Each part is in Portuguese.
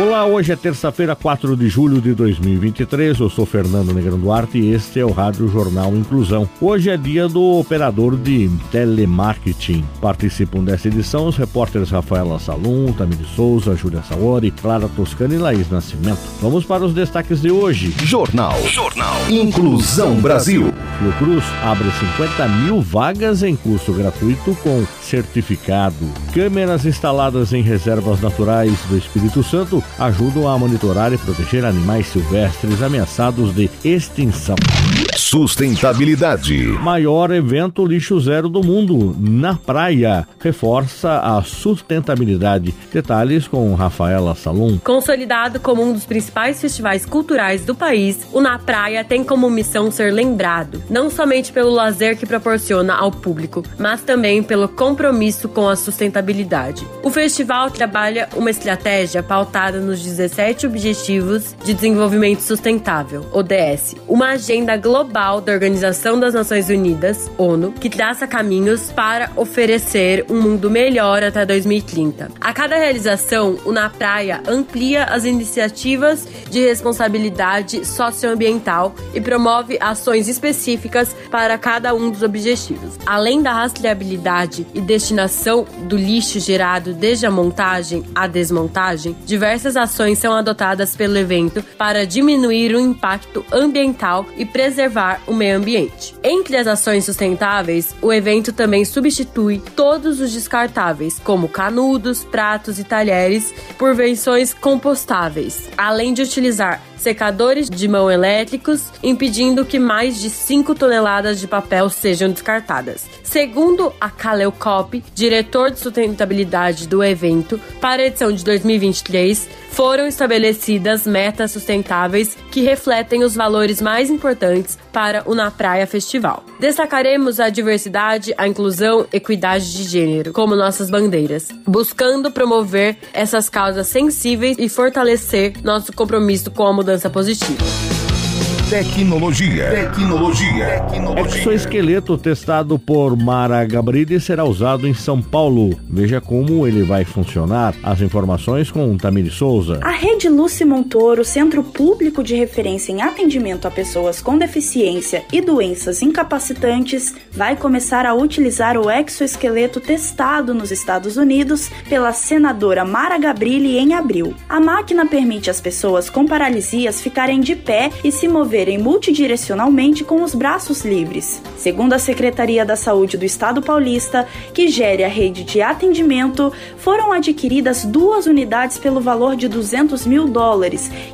Olá, hoje é terça-feira, 4 de julho de 2023, eu sou Fernando Negrão Duarte e este é o Rádio Jornal Inclusão. Hoje é dia do operador de telemarketing. Participam dessa edição os repórteres Rafaella Sallum, Thamires Souza, Júlia Saori, Clara Toscano e Laís Nascimento. Vamos para os destaques de hoje. Jornal Inclusão Brasil. Fiocruz abre 50 mil vagas em curso gratuito com certificado. Câmeras instaladas em reservas naturais do Espírito Santo ajudam a monitorar e proteger animais silvestres ameaçados de extinção. Sustentabilidade. Maior evento lixo zero do mundo, na praia, reforça a sustentabilidade. Detalhes com Rafaella Sallum. Consolidado como um dos principais festivais culturais do país, o Na Praia tem como missão ser lembrado, não somente pelo lazer que proporciona ao público, mas também pelo compromisso com a sustentabilidade. O festival trabalha uma estratégia pautada nos 17 Objetivos de Desenvolvimento Sustentável, ODS, uma agenda global da Organização das Nações Unidas, ONU, que traça caminhos para oferecer um mundo melhor até 2030. A cada realização, o Na Praia amplia as iniciativas de responsabilidade socioambiental e promove ações específicas para cada um dos objetivos. Além da rastreabilidade e destinação do lixo gerado desde a montagem à desmontagem, diversas ações são adotadas pelo evento para diminuir o impacto ambiental e preservar o meio ambiente. Entre as ações sustentáveis, o evento também substitui todos os descartáveis, como canudos, pratos e talheres, por versões compostáveis, além de utilizar secadores de mão elétricos, impedindo que mais de 5 toneladas de papel sejam descartadas. Segundo a Kaleu Kopp, diretor de sustentabilidade do evento, para a edição de 2023, foram estabelecidas metas sustentáveis que refletem os valores mais importantes para o Na Praia Festival. Destacaremos a diversidade, a inclusão e equidade de gênero como nossas bandeiras, buscando promover essas causas sensíveis e fortalecer nosso compromisso com a mudança positiva. Tecnologia. Exoesqueleto testado por Mara Gabrilli será usado em São Paulo. Veja como ele vai funcionar. As informações com Thamires Souza. A rede Lucy Montoro, centro público de referência em atendimento a pessoas com deficiência e doenças incapacitantes, vai começar a utilizar o exoesqueleto testado nos Estados Unidos pela senadora Mara Gabrilli em abril. A máquina permite às pessoas com paralisias ficarem de pé e se mover multidirecionalmente com os braços livres. Segundo a Secretaria da Saúde do Estado Paulista, que gere a rede de atendimento, foram adquiridas 2 unidades pelo valor de $200 mil,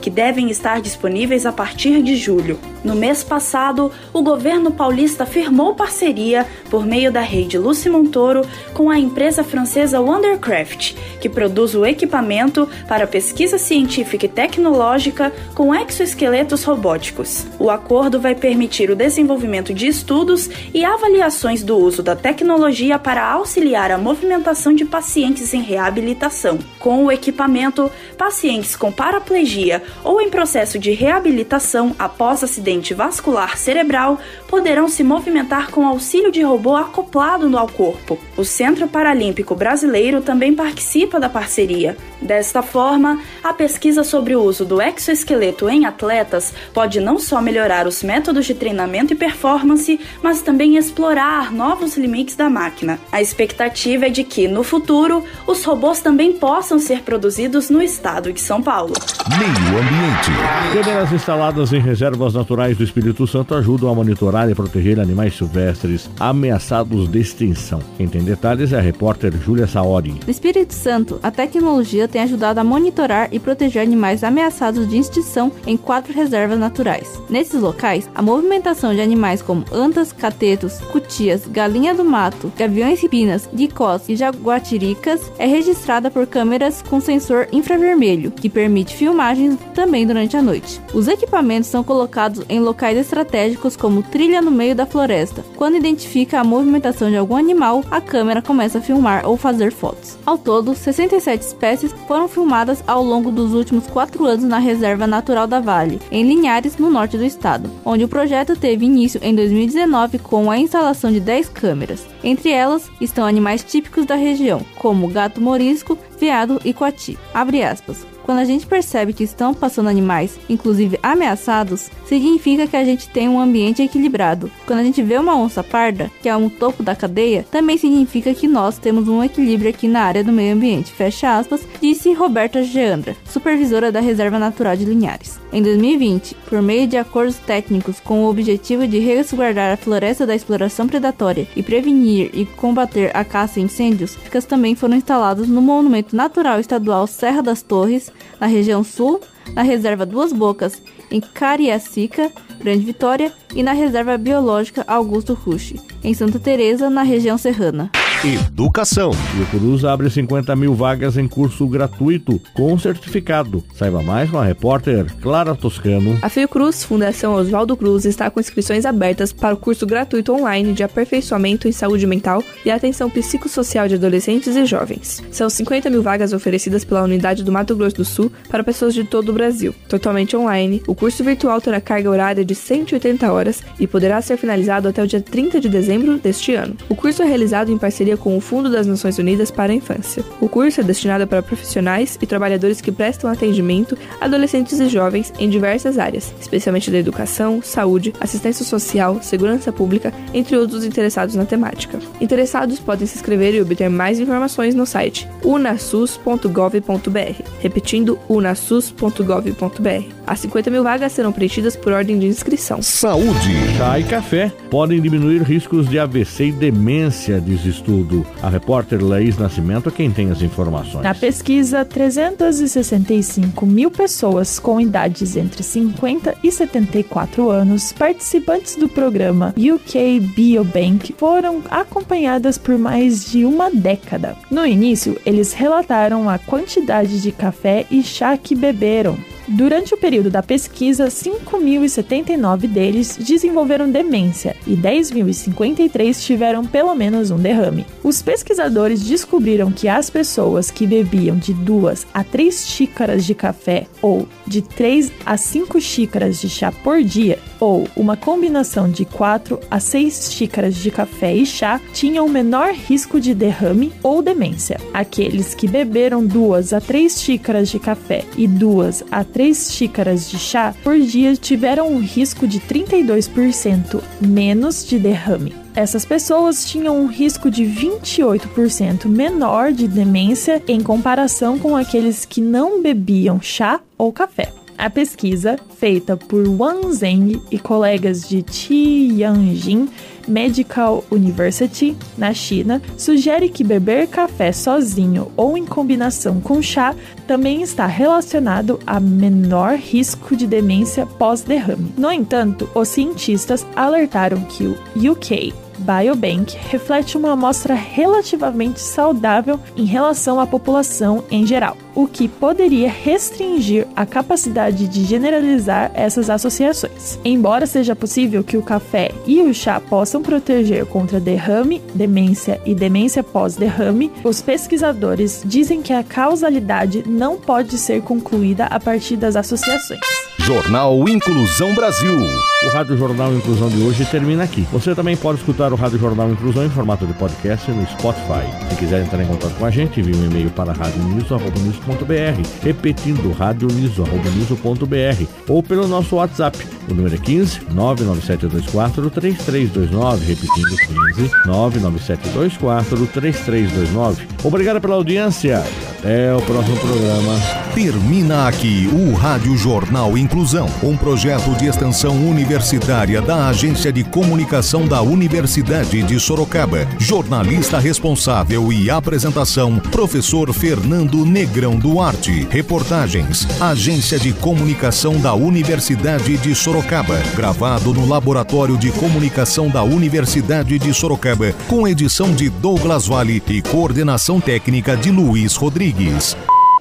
que devem estar disponíveis a partir de julho. No mês passado, o governo paulista firmou parceria por meio da rede Lucy Montoro com a empresa francesa Wondercraft, que produz o equipamento para pesquisa científica e tecnológica com exoesqueletos robóticos. O acordo vai permitir o desenvolvimento de estudos e avaliações do uso da tecnologia para auxiliar a movimentação de pacientes em reabilitação. Com o equipamento, pacientes com paraplegia ou em processo de reabilitação após acidente vascular cerebral poderão se movimentar com auxílio de robô acoplado ao corpo. O Centro Paralímpico Brasileiro também participa da parceria. Desta forma, a pesquisa sobre o uso do exoesqueleto em atletas pode não só melhorar os métodos de treinamento e performance, mas também explorar novos limites da máquina. A expectativa é de que, no futuro, os robôs também possam ser produzidos no estado de São Paulo. Meio ambiente. Câmeras instaladas em reservas naturais do Espírito Santo ajudam a monitorar e proteger animais silvestres ameaçados de extinção. Quem tem detalhes é a repórter Júlia Saori. No Espírito Santo, a tecnologia tem ajudado a monitorar e proteger animais ameaçados de extinção em 4 reservas naturais. Nesses locais, a movimentação de animais como antas, catetos, cutias, galinha do mato, gaviões ripinas, guicós e jaguatiricas é registrada por câmeras com sensor infravermelho, que permite filmagens também durante a noite. noite. Os equipamentos são colocados em locais estratégicos como trilha no meio da floresta. Quando identifica a movimentação de algum animal, a câmera começa a filmar ou fazer fotos. Ao todo, 67 espécies foram filmadas ao longo dos últimos 4 anos na Reserva Natural da Vale, em Linhares, no norte do estado, onde o projeto teve início em 2019 com a instalação de 10 câmeras. Entre elas estão animais típicos da região, como gato morisco, veado e coati. Abre aspas. Quando a gente percebe que estão passando animais, inclusive ameaçados, significa que a gente tem um ambiente equilibrado. Quando a gente vê uma onça parda, que é um topo da cadeia, também significa que nós temos um equilíbrio aqui na área do meio ambiente, fecha aspas, disse Roberta Jeandra, supervisora da Reserva Natural de Linhares. Em 2020, por meio de acordos técnicos com o objetivo de resguardar a floresta da exploração predatória e prevenir e combater a caça a incêndios, ficas também foram instalados no Monumento Natural Estadual Serra das Torres, na região sul, na Reserva Duas Bocas, em Cariacica, Grande Vitória, e na Reserva Biológica Augusto Rusch, em Santa Teresa, na região serrana. Educação. Fiocruz abre 50 mil vagas em curso gratuito com certificado. Saiba mais com a repórter Clara Toscano. A Fiocruz, Fundação Oswaldo Cruz, está com inscrições abertas para o curso gratuito online de aperfeiçoamento em saúde mental e atenção psicossocial de adolescentes e jovens. São 50 mil vagas oferecidas pela unidade do Mato Grosso do Sul para pessoas de todo o Brasil. Totalmente online, o curso virtual terá carga horária de 180 horas e poderá ser finalizado até o dia 30 de dezembro deste ano. O curso é realizado em parceria com o Fundo das Nações Unidas para a Infância. O curso é destinado para profissionais e trabalhadores que prestam atendimento a adolescentes e jovens em diversas áreas, especialmente da educação, saúde, assistência social, segurança pública, entre outros interessados na temática. Interessados podem se inscrever e obter mais informações no site unasus.gov.br, repetindo unasus.gov.br. As 50 mil vagas serão preenchidas por ordem de inscrição. Saúde. Chá e café podem diminuir riscos de AVC e demência, diz estudo. A repórter Laís Nascimento é quem tem as informações. Na pesquisa, 365 mil pessoas com idades entre 50 e 74 anos, participantes do programa UK Biobank, foram acompanhadas por mais de uma década. No início, eles relataram a quantidade de café e chá que beberam. Durante o período da pesquisa, 5.079 deles desenvolveram demência e 10.053 tiveram pelo menos um derrame. Os pesquisadores descobriram que as pessoas que bebiam de 2 a 3 xícaras de café ou de 3 a 5 xícaras de chá por dia, ou uma combinação de 4 a 6 xícaras de café e chá, tinham menor risco de derrame ou demência. Aqueles que beberam 2 a 3 xícaras de café e 2 a 3 xícaras de chá por dia tiveram um risco de 32% menos de derrame. Essas pessoas tinham um risco de 28% menor de demência em comparação com aqueles que não bebiam chá ou café. A pesquisa, feita por Wang Zheng e colegas de Tianjin Medical University, na China, sugere que beber café sozinho ou em combinação com chá também está relacionado a menor risco de demência pós-derrame. No entanto, os cientistas alertaram que o UK Biobank reflete uma amostra relativamente saudável em relação à população em geral, o que poderia restringir a capacidade de generalizar essas associações. Embora seja possível que o café e o chá possam proteger contra derrame, demência e demência pós-derrame, os pesquisadores dizem que a causalidade não pode ser concluída a partir das associações. Jornal Inclusão Brasil. O Rádio Jornal Inclusão de hoje termina aqui. Você também pode escutar o Rádio Jornal Inclusão em formato de podcast no Spotify. Se quiser entrar em contato com a gente, envie um e-mail para radioniso.br, repetindo radioniso.br, ou pelo nosso WhatsApp. O número é 15 997243329, repetindo 15 997243329. Obrigado pela audiência e até o próximo programa. Termina aqui o Rádio Jornal Inclusão, um projeto de extensão universitária da Agência de Comunicação da Universidade de Sorocaba. Jornalista responsável e apresentação, professor Fernando Negrão Duarte. Reportagens, Agência de Comunicação da Universidade de Sorocaba. Gravado no Laboratório de Comunicação da Universidade de Sorocaba, com edição de Douglas Vale e coordenação técnica de Luiz Rodrigues.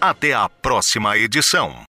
Até a próxima edição.